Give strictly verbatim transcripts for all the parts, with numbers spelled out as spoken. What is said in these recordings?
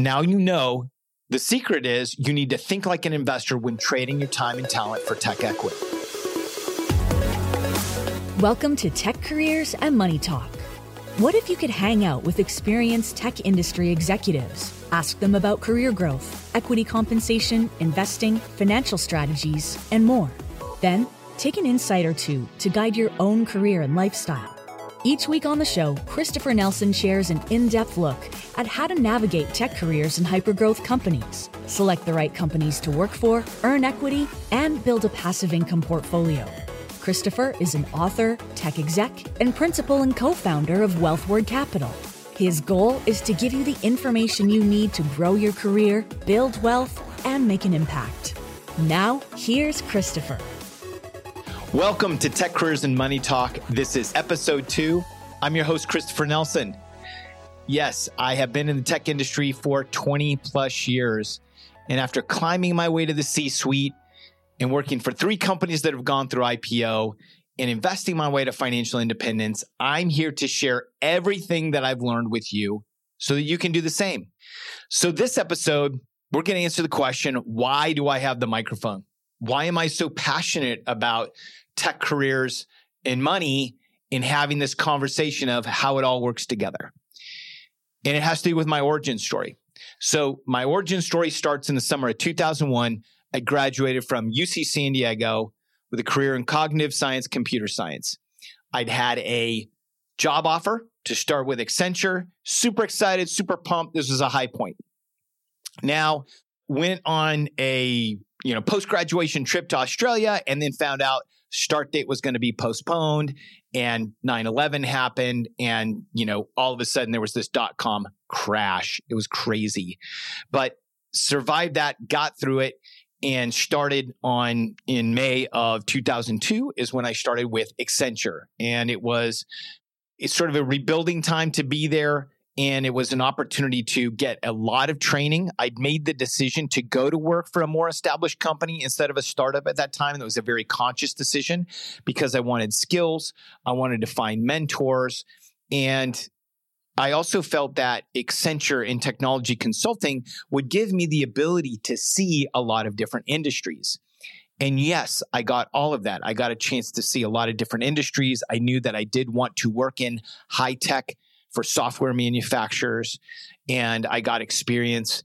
now you know the secret is you need to think like an investor when trading your time and talent for tech equity. Welcome to Tech Careers and Money Talk. What if you could hang out with experienced tech industry executives? Ask them about career growth, equity compensation, investing, financial strategies, and more. Then take an insight or two to guide your own career and lifestyle. Each week on the show, Christopher Nelson shares an in-depth look at how to navigate tech careers in hypergrowth companies, select the right companies to work for, earn equity, and build a passive income portfolio. Christopher is an author, tech exec, and principal and co-founder of Wealthward Capital. His goal is to give you the information you need to grow your career, build wealth, and make an impact. Now, here's Christopher. Welcome to Tech Careers and Money Talk. This is episode two. I'm your host, Christopher Nelson. Yes, I have been in the tech industry for twenty plus years. And after climbing my way to the C-suite and working for three companies that have gone through I P O and investing my way to financial independence, I'm here to share everything that I've learned with you so that you can do the same. So this episode, we're going to answer the question, why do I have the microphone? Why am I so passionate about tech careers and money and having this conversation of how it all works together? And it has to do with my origin story. So my origin story starts in the summer of two thousand one. I graduated from U C San Diego with a career in cognitive science, computer science. I'd had a job offer to start with Accenture. Super excited, super pumped. This was a high point. Now, went on a you know, post-graduation trip to Australia, and then found out start date was going to be postponed, and nine eleven happened, and, you know, all of a sudden there was this dot-com crash. It was crazy. But survived that, got through it, and started on in May of two thousand two is when I started with Accenture. And it was it's sort of a rebuilding time to be there, and it was an opportunity to get a lot of training. I'd made the decision to go to work for a more established company instead of a startup at that time. And it was a very conscious decision because I wanted skills. I wanted to find mentors. And I also felt that Accenture in technology consulting would give me the ability to see a lot of different industries. And yes, I got all of that. I got a chance to see a lot of different industries. I knew that I did want to work in high tech for software manufacturers, and I got experience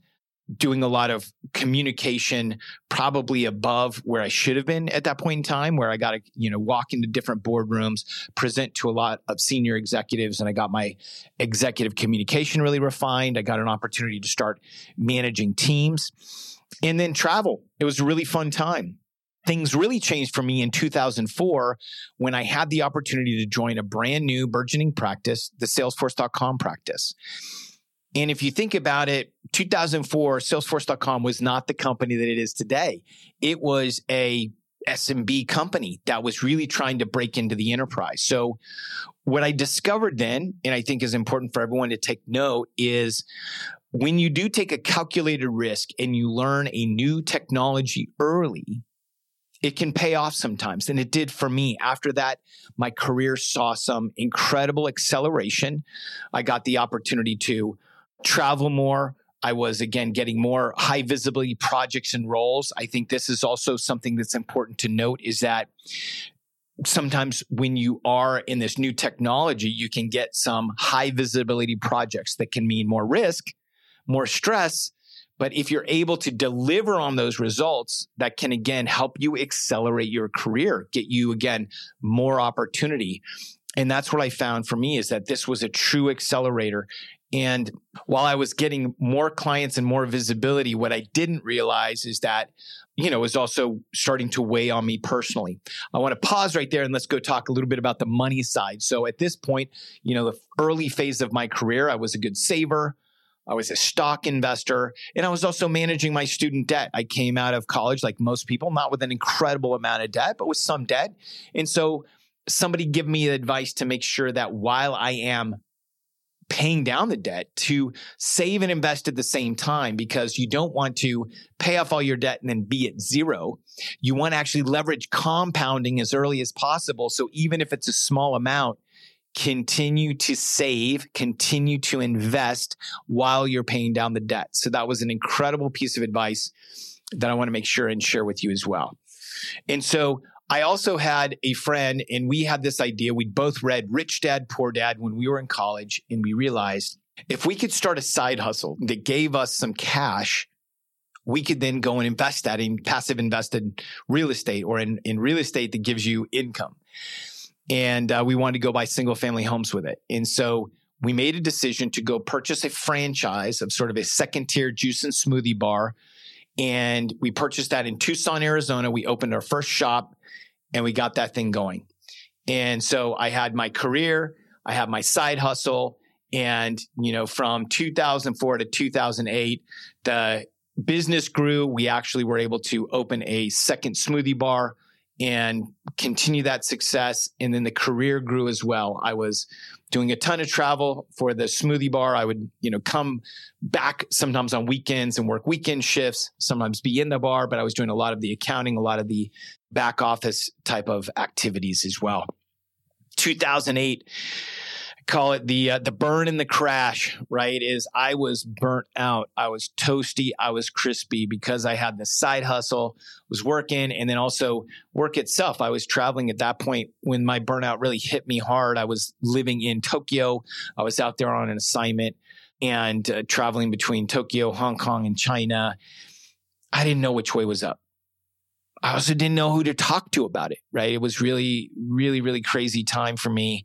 doing a lot of communication, probably above where I should have been at that point in time, where I got to, you know, walk into different boardrooms, present to a lot of senior executives, and I got my executive communication really refined. I got an opportunity to start managing teams, and then travel. It was a really fun time. Things really changed for me in two thousand four when I had the opportunity to join a brand new burgeoning practice, the Salesforce dot com practice. And if you think about it, two thousand four, Salesforce dot com was not the company that it is today. It was a S M B company that was really trying to break into the enterprise. So what I discovered then, and I think is important for everyone to take note, is when you do take a calculated risk and you learn a new technology early, it can pay off sometimes, and it did for me. After that, my career saw some incredible acceleration. I got the opportunity to travel more. I was, again, getting more high visibility projects and roles. I think this is also something that's important to note is that sometimes when you are in this new technology, you can get some high visibility projects that can mean more risk, more stress. But if you're able to deliver on those results, that can, again, help you accelerate your career, get you, again, more opportunity. And that's what I found for me is that this was a true accelerator. And while I was getting more clients and more visibility, what I didn't realize is that, you know, it was also starting to weigh on me personally. I want to pause right there and let's go talk a little bit about the money side. So at this point, you know, the early phase of my career, I was a good saver. I was a stock investor, and I was also managing my student debt. I came out of college like most people, not with an incredible amount of debt, but with some debt. And so somebody give me advice to make sure that while I am paying down the debt, to save and invest at the same time, because you don't want to pay off all your debt and then be at zero. You want to actually leverage compounding as early as possible. So even if it's a small amount, continue to save, continue to invest while you're paying down the debt. So that was an incredible piece of advice that I want to make sure and share with you as well. And so I also had a friend, and we had this idea. We both read Rich Dad, Poor Dad when we were in college, and we realized if we could start a side hustle that gave us some cash, we could then go and invest that in passive invested real estate or in, in real estate that gives you income. And uh, we wanted to go buy single family homes with it. And so we made a decision to go purchase a franchise of sort of a second tier juice and smoothie bar. And we purchased that in Tucson, Arizona. We opened our first shop and we got that thing going. And so I had my career, I had my side hustle. And, you know, from two thousand four to two thousand eight, the business grew. We actually were able to open a second smoothie bar and continue that success. And then the career grew as well. I was doing a ton of travel for the smoothie bar. I would, you know, come back sometimes on weekends and work weekend shifts, sometimes be in the bar, but I was doing a lot of the accounting, a lot of the back office type of activities as well. two thousand eight, call it the uh, the burn and the crash, right? Is I was burnt out. I was toasty. I was crispy because I had the side hustle, was working, and then also work itself. I was traveling at that point when my burnout really hit me hard. I was living in Tokyo. I was out there on an assignment and uh, traveling between Tokyo, Hong Kong, and China. I didn't know which way was up. I also didn't know who to talk to about it, right? It was really, really, really crazy time for me.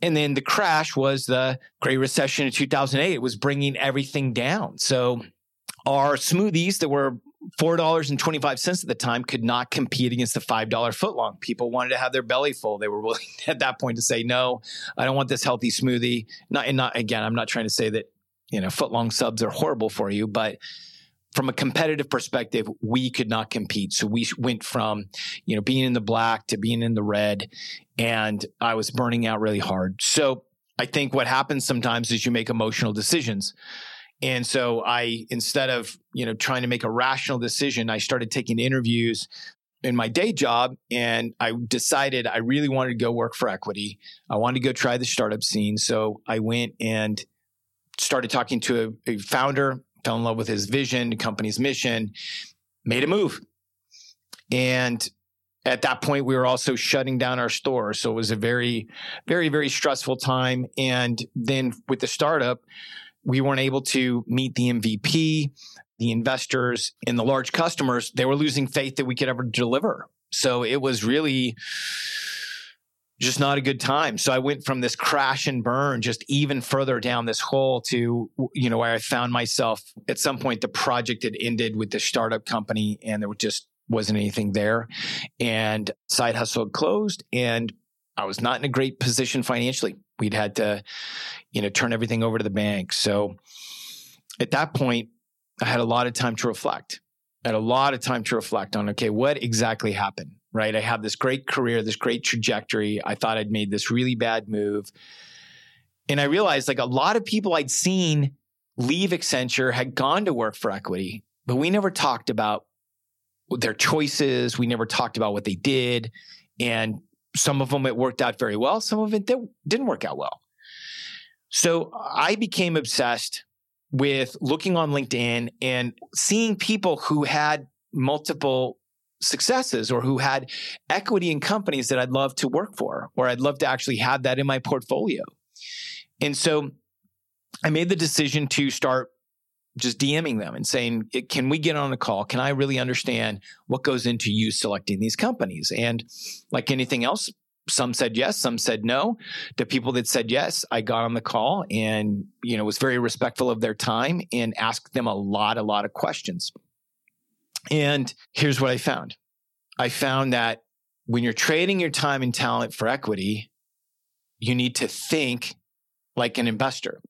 And then the crash was the Great Recession of two thousand eight. It was bringing everything down. So our smoothies that were four dollars and twenty-five cents at the time could not compete against the five dollar footlong. People wanted to have their belly full. They were willing at that point to say, no, I don't want this healthy smoothie. Not, and not again, I'm not trying to say that, you know, footlong subs are horrible for you, but from a competitive perspective, we could not compete. So we went from, you know, being in the black to being in the red, and I was burning out really hard. So I think what happens sometimes is you make emotional decisions. And so I, instead of, you know, trying to make a rational decision, I started taking interviews in my day job, and I decided I really wanted to go work for equity. I wanted to go try the startup scene. So I went and started talking to a, a founder, fell in love with his vision, the company's mission, made a move. And at that point, we were also shutting down our store. So it was a very, very, very stressful time. And then with the startup, we weren't able to meet the M V P, the investors, and the large customers. They were losing faith that we could ever deliver. So it was really just not a good time. So I went from this crash and burn just even further down this hole to, you know, where I found myself at some point, the project had ended with the startup company and there just wasn't anything there. And side hustle had closed and I was not in a great position financially. We'd had to, you know, turn everything over to the bank. So at that point, I had a lot of time to reflect. I had a lot of time to reflect on, okay, what exactly happened? Right? I have this great career, this great trajectory. I thought I'd made this really bad move. And I realized like a lot of people I'd seen leave Accenture had gone to work for equity, but we never talked about their choices. We never talked about what they did. And some of them, it worked out very well. Some of it didn't work out well. So I became obsessed with looking on LinkedIn and seeing people who had multiple successes or who had equity in companies that I'd love to work for, or I'd love to actually have that in my portfolio. And so I made the decision to start just DMing them and saying, can we get on a call? Can I really understand what goes into you selecting these companies? And like anything else, some said yes, some said no. The people that said yes, I got on the call and, you know, was very respectful of their time and asked them a lot, a lot of questions. And here's what I found. I found that when you're trading your time and talent for equity, you need to think like an investor.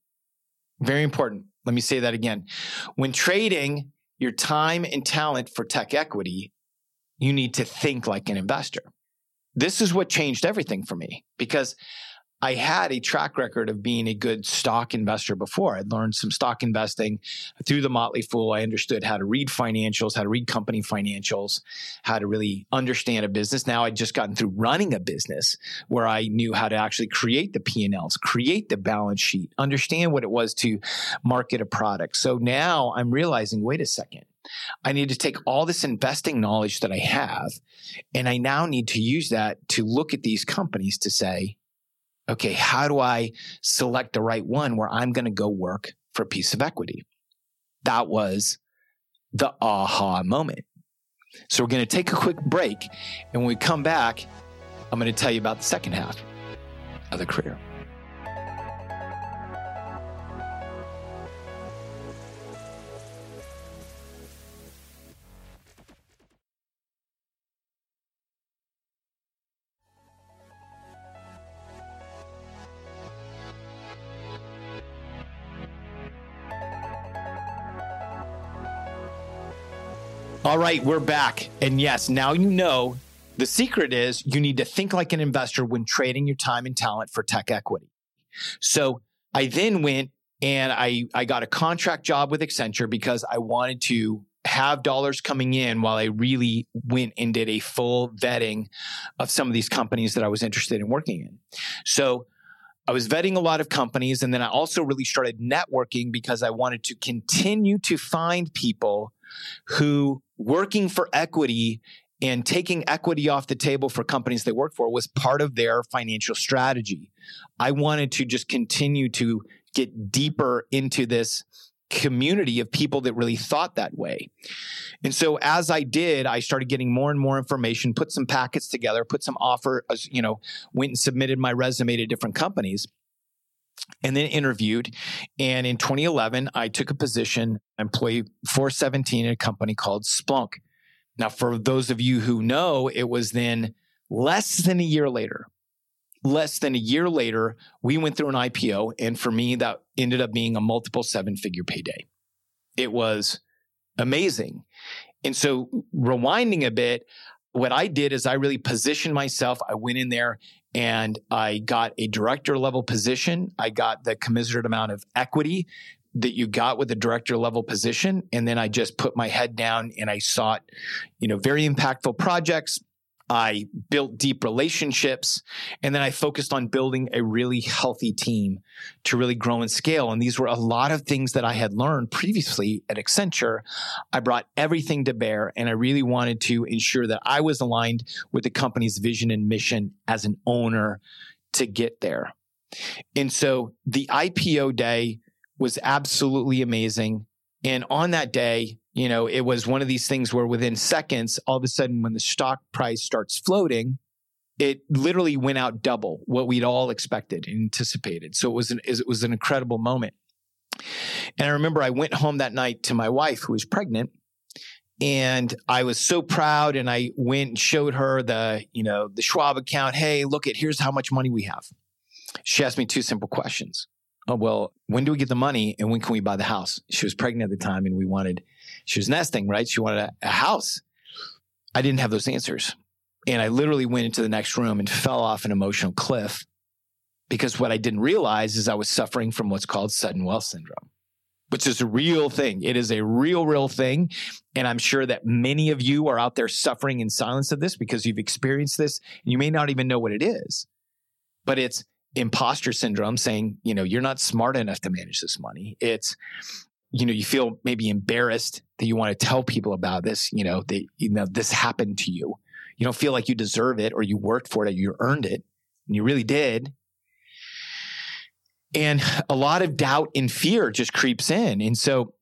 Very important. Let me say that again. When trading your time and talent for tech equity, you need to think like an investor. This is what changed everything for me because I had a track record of being a good stock investor before. I'd learned some stock investing through The Motley Fool. I understood how to read financials, how to read company financials, how to really understand a business. Now I'd just gotten through running a business where I knew how to actually create the P and Ls, create the balance sheet, understand what it was to market a product. So now I'm realizing, wait a second. I need to take all this investing knowledge that I have, and I now need to use that to look at these companies to say, okay, how do I select the right one where I'm going to go work for a piece of equity? That was the aha moment. So we're going to take a quick break, and when we come back, I'm going to tell you about the second half of the career. All right, we're back. And yes, now you know the secret is you need to think like an investor when trading your time and talent for tech equity. So I then went and I, I got a contract job with Accenture because I wanted to have dollars coming in while I really went and did a full vetting of some of these companies that I was interested in working in. So I was vetting a lot of companies, and then I also really started networking because I wanted to continue to find people who working for equity and taking equity off the table for companies they work for was part of their financial strategy. I wanted to just continue to get deeper into this community of people that really thought that way. And so as I did, I started getting more and more information, put some packets together, put some offer, you know, went and submitted my resume to different companies. And then interviewed. And in twenty eleven, I took a position, employee four seventeen, at a company called Splunk. Now, for those of you who know, it was then less than a year later. Less than a year later, we went through an I P O. And for me, that ended up being a multiple seven-figure payday. It was amazing. And so rewinding a bit, what I did is I really positioned myself. I went in there and I got a director level position. I got the commiserate amount of equity that you got with a director level position. And then I just put my head down and I sought, you know, very impactful projects. I built deep relationships, and then I focused on building a really healthy team to really grow and scale. And these were a lot of things that I had learned previously at Accenture. I brought everything to bear, and I really wanted to ensure that I was aligned with the company's vision and mission as an owner to get there. And so the I P O day was absolutely amazing. And on that day, you know, it was one of these things where within seconds, all of a sudden, when the stock price starts floating, it literally went out double what we'd all expected and anticipated. So it was an, it was an incredible moment. And I remember I went home that night to my wife, who was pregnant, and I was so proud. And I went and showed her the, you know, the Schwab account. Hey, look at, here's how much money we have. She asked me two simple questions. Oh, well, when do we get the money and when can we buy the house? She was pregnant at the time and we wanted, she was nesting, right? She wanted a, a house. I didn't have those answers. And I literally went into the next room and fell off an emotional cliff because what I didn't realize is I was suffering from what's called sudden wealth syndrome, which is a real thing. It is a real, real thing. And I'm sure that many of you are out there suffering in silence of this because you've experienced this and you may not even know what it is, but it's imposter syndrome saying, you know, you're not smart enough to manage this money. It's, you know, you feel maybe embarrassed that you want to tell people about this, you know, that, you know, this happened to you. You don't feel like you deserve it or you worked for it or you earned it. And you really did. And a lot of doubt and fear just creeps in. And so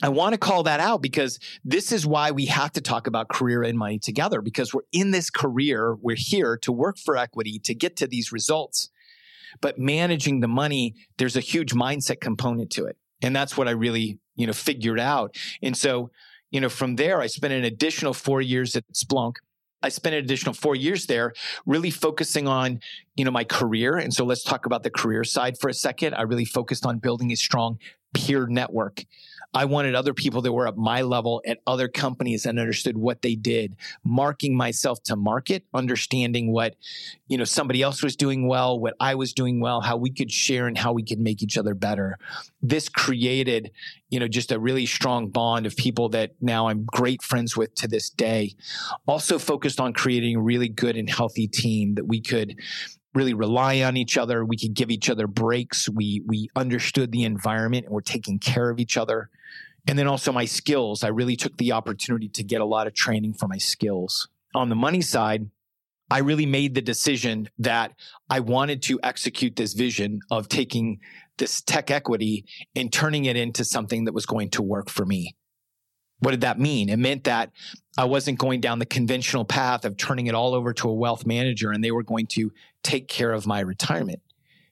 I want to call that out because this is why we have to talk about career and money together, because we're in this career, we're here to work for equity, to get to these results. But managing the money, there's a huge mindset component to it. And that's what I really, you know, figured out. And so, you know, from there, I spent an additional four years at Splunk. I spent an additional four years there really focusing on, you know, my career. And so let's talk about the career side for a second. I really focused on building a strong peer network I wanted other people that were at my level at other companies and understood what they did, marking myself to market, understanding what, you know, somebody else was doing well, what I was doing well, how we could share and how we could make each other better. This created, you know, just a really strong bond of people that now I'm great friends with to this day. Also focused on creating a really good and healthy team that we could really rely on each other. We could give each other breaks. We we understood the environment and we're taking care of each other. And then also my skills. I really took the opportunity to get a lot of training for my skills. On the money side, I really made the decision that I wanted to execute this vision of taking this tech equity and turning it into something that was going to work for me. What did that mean? It meant that I wasn't going down the conventional path of turning it all over to a wealth manager and they were going to take care of my retirement.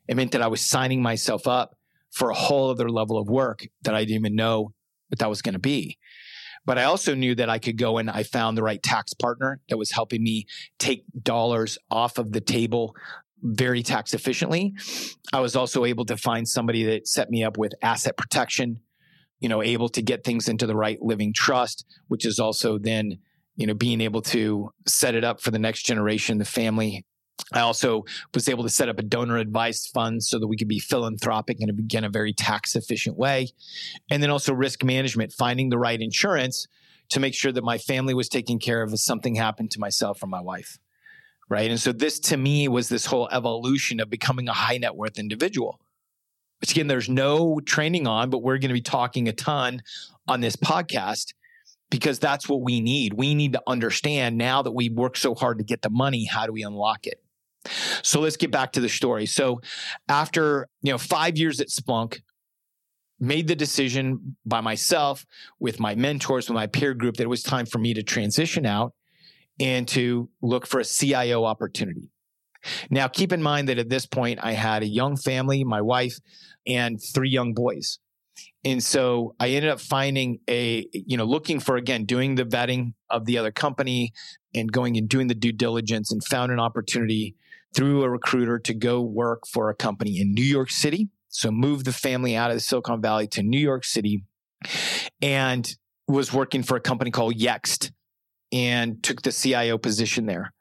It meant that I was signing myself up for a whole other level of work that I didn't even know what that was going to be. But I also knew that I could go and I found the right tax partner that was helping me take dollars off of the table very tax efficiently. I was also able to find somebody that set me up with asset protection, you know, able to get things into the right living trust, which is also then, you know, being able to set it up for the next generation, the family. I also was able to set up a donor advice fund so that we could be philanthropic and begin a very tax efficient way. And then also risk management, finding the right insurance to make sure that my family was taken care of if something happened to myself or my wife, right? And so this to me was this whole evolution of becoming a high net worth individual, which again, there's no training on, but we're going to be talking a ton on this podcast because that's what we need. We need to understand now that we work so hard to get the money, how do we unlock it? So let's get back to the story. So after, you know, five years at Splunk, made the decision by myself, with my mentors, with my peer group, that it was time for me to transition out and to look for a C I O opportunity. Now, keep in mind that at this point, I had a young family, my wife, and three young boys. And so I ended up finding a, you know, looking for, again, doing the vetting of the other company and going and doing the due diligence, and found an opportunity through a recruiter to go work for a company in New York City. So moved the family out of the Silicon Valley to New York City and was working for a company called Yext and took the C I O position there,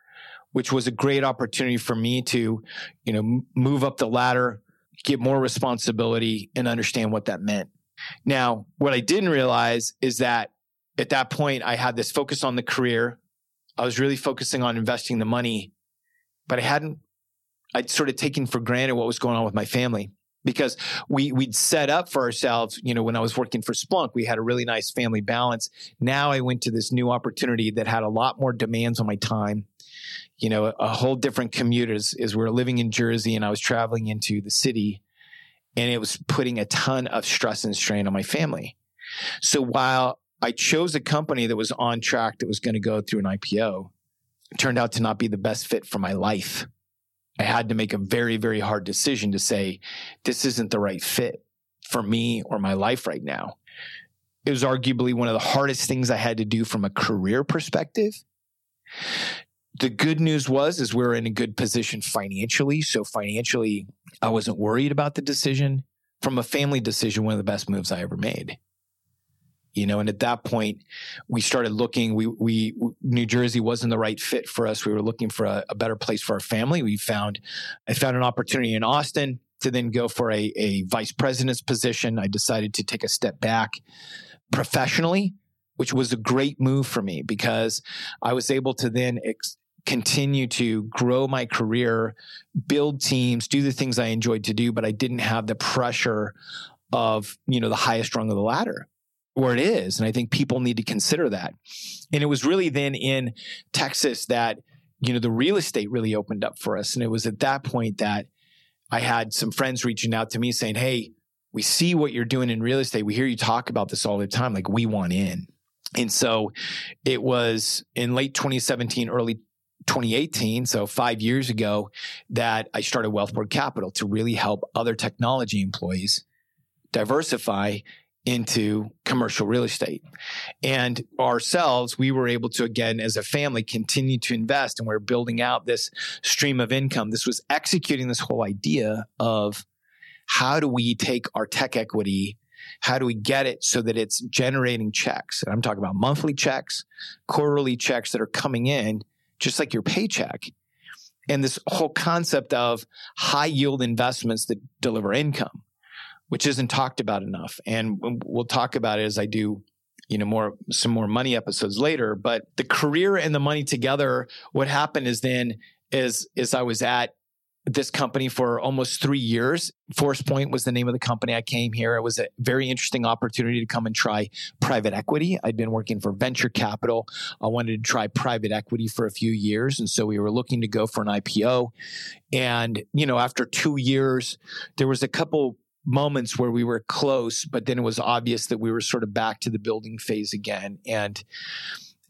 which was a great opportunity for me to, you know, move up the ladder, get more responsibility, and understand what that meant. Now, what I didn't realize is that at that point, I had this focus on the career. I was really focusing on investing the money, but I hadn't, I'd sort of taken for granted what was going on with my family, because we, we'd set up for ourselves, you know, when I was working for Splunk, we had a really nice family balance. Now I went to this new opportunity that had a lot more demands on my time. You know, a whole different commute is, is we're living in Jersey and I was traveling into the city, and it was putting a ton of stress and strain on my family. So while I chose a company that was on track, that was going to go through an I P O, it turned out to not be the best fit for my life. I had to make a very, very hard decision to say, this isn't the right fit for me or my life right now. It was arguably one of the hardest things I had to do from a career perspective. The good news was, is we were in a good position financially. So financially, I wasn't worried about the decision. From a family decision, one of the best moves I ever made. You know, and at that point, we started looking, we, we, New Jersey wasn't the right fit for us. We were looking for a, a better place for our family. We found, I found an opportunity in Austin to then go for a, a vice president's position. I decided to take a step back professionally, which was a great move for me because I was able to then ex- continue to grow my career, build teams, do the things I enjoyed to do, but I didn't have the pressure of, you know, the highest rung of the ladder, where it is. And I think people need to consider that. And it was really then in Texas that, you know, the real estate really opened up for us. And it was at that point that I had some friends reaching out to me saying, hey, we see what you're doing in real estate. We hear you talk about this all the time. Like, we want in. And so it was in late twenty seventeen, early twenty eighteen, so five years ago, that I started Wealthward Capital to really help other technology employees diversify into commercial real estate. And ourselves, we were able to, again, as a family, continue to invest, and we're building out this stream of income. This was executing this whole idea of how do we take our tech equity How do we get it so that it's generating checks? And I'm talking about monthly checks, quarterly checks that are coming in, just like your paycheck. And this whole concept of high yield investments that deliver income, which isn't talked about enough. And we'll talk about it as I do, you know, more, some more money episodes later, but the career and the money together, what happened is then is, is I was at this company for almost three years. Forcepoint was the name of the company. I came here. It was a very interesting opportunity to come and try private equity. I'd been working for venture capital. I wanted to try private equity for a few years. And so we were looking to go for an I P O. And, you know, after two years, there was a couple moments where we were close, but then it was obvious that we were sort of back to the building phase again. And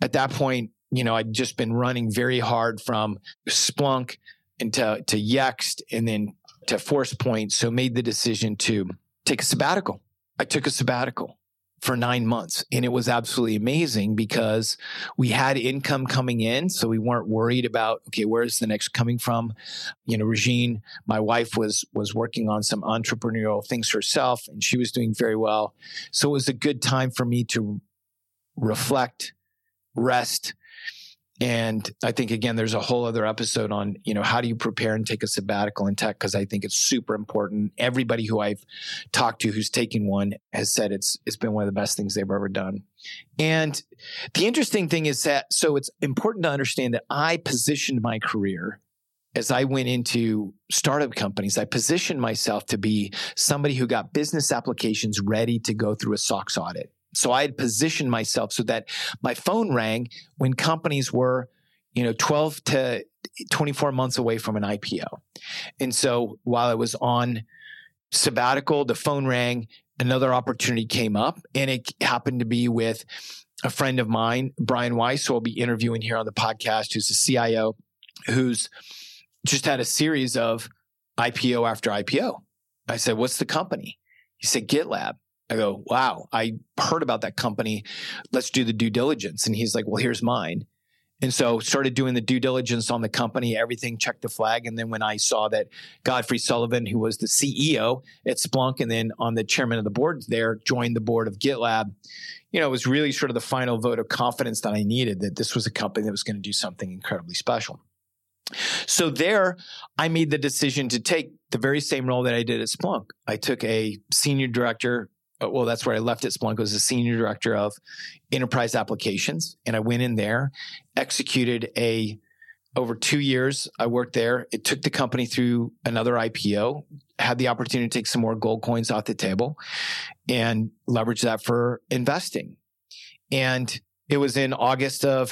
at that point, you know, I'd just been running very hard from Splunk and to, to Yext and then to Forcepoint. So made the decision to take a sabbatical. I took a sabbatical for nine months and it was absolutely amazing because we had income coming in. So we weren't worried about, okay, where's the next coming from? You know, Regine, my wife, was, was working on some entrepreneurial things herself and she was doing very well. So it was a good time for me to reflect, rest. And I think, again, there's a whole other episode on, you know, how do you prepare and take a sabbatical in tech? Because I think it's super important. Everybody who I've talked to who's taken one has said it's it's been one of the best things they've ever done. And the interesting thing is that, so it's important to understand that I positioned my career as I went into startup companies. I positioned myself to be somebody who got business applications ready to go through a S O X audit. So I had positioned myself so that my phone rang when companies were, you know, twelve to twenty-four months away from an I P O. And so while I was on sabbatical, the phone rang, another opportunity came up, and it happened to be with a friend of mine, Brian Weiss, who I'll be interviewing here on the podcast, who's the C I O, who's just had a series of I P O after I P O. I said, "What's the company?" He said, "GitLab." I go, "Wow, I heard about that company. Let's do the due diligence." And he's like, "Well, here's mine." And so started doing the due diligence on the company, everything, checked the flag. And then when I saw that Godfrey Sullivan, who was the C E O at Splunk and then on the chairman of the board there, joined the board of GitLab, you know, it was really sort of the final vote of confidence that I needed that this was a company that was going to do something incredibly special. So there, I made the decision to take the very same role that I did at Splunk. I took a senior director. Well, that's where I left at Splunk, was the senior director of enterprise applications. And I went in there, executed a, over two years, I worked there. It took the company through another I P O, had the opportunity to take some more gold coins off the table and leverage that for investing. And it was in August of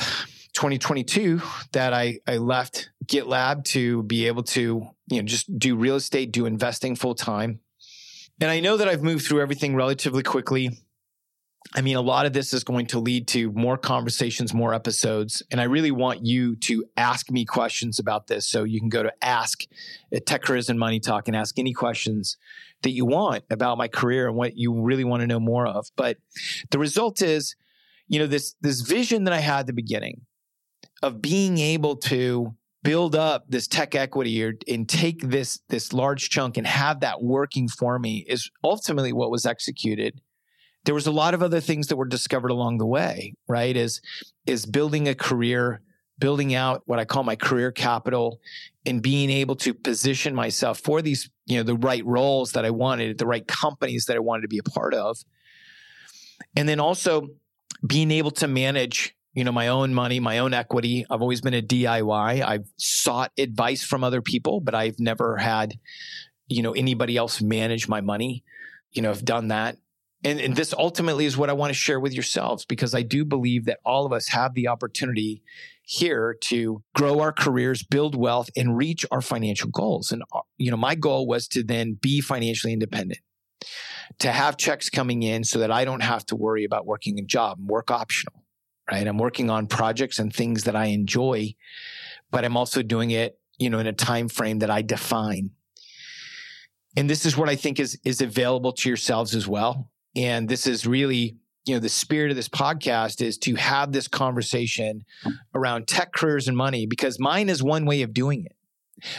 twenty twenty-two that I, I left GitLab to be able to, you know, just do real estate, do investing full time. And I know that I've moved through everything relatively quickly. I mean, a lot of this is going to lead to more conversations, more episodes. And I really want you to ask me questions about this. So you can go to ask at Tech Careers and Money Talk and ask any questions that you want about my career and what you really want to know more of. But the result is, you know, this, this vision that I had at the beginning of being able to build up this tech equity or, and take this, this large chunk and have that working for me is ultimately what was executed. There was a lot of other things that were discovered along the way, right? Is, is building a career, building out what I call my career capital and being able to position myself for these, you know, the right roles that I wanted, the right companies that I wanted to be a part of. And then also being able to manage, you know, my own money, my own equity. I've always been a D I Y. I've sought advice from other people, but I've never had, you know, anybody else manage my money. You know, I've done that. And, and this ultimately is what I want to share with yourselves, because I do believe that all of us have the opportunity here to grow our careers, build wealth, and reach our financial goals. And, you know, my goal was to then be financially independent, to have checks coming in so that I don't have to worry about working a job and work optional. Right? I'm working on projects and things that I enjoy, but I'm also doing it, you know, in a time frame that I define. And this is what I think is is available to yourselves as well. And this is really, you know, the spirit of this podcast is to have this conversation around tech, careers, and money, because mine is one way of doing it.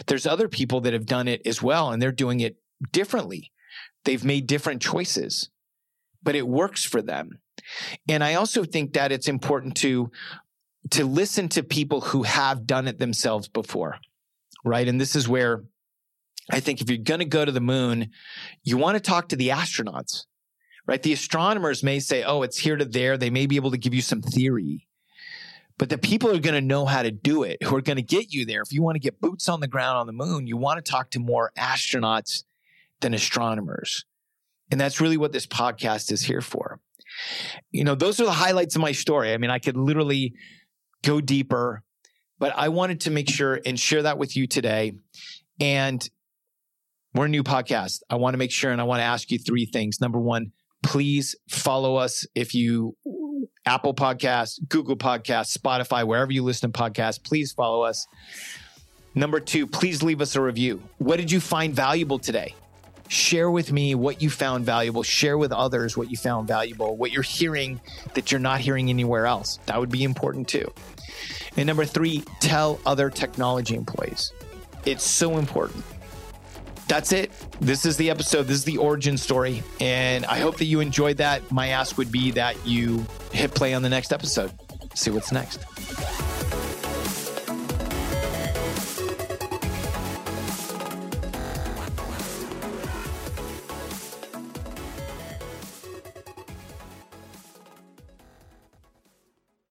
There's other people that have done it as well, and they're doing it differently. They've made different choices. but it works for them. And I also think that it's important to, to listen to people who have done it themselves before, right? And this is where I think if you're going to go to the moon, you want to talk to the astronauts, right? The astronomers may say, oh, it's here to there. They may be able to give you some theory. But the people who are going to know how to do it, who are going to get you there, if you want to get boots on the ground on the moon, you want to talk to more astronauts than astronomers. And that's really what this podcast is here for. You know, those are the highlights of my story. I mean, I could literally go deeper, but I wanted to make sure and share that with you today. And we're a new podcast. I want to make sure, and I want to ask you three things. Number one, please follow us if you, Apple Podcasts, Google Podcasts, Spotify, wherever you listen to podcasts, please follow us. Number two, please leave us a review. What did you find valuable today? Share with me what you found valuable. Share with others what you found valuable, what you're hearing that you're not hearing anywhere else. That would be important too. And number three, tell other technology employees. It's so important. That's it. This is the episode. This is the origin story. And I hope that you enjoyed that. My ask would be that you hit play on the next episode. See what's next.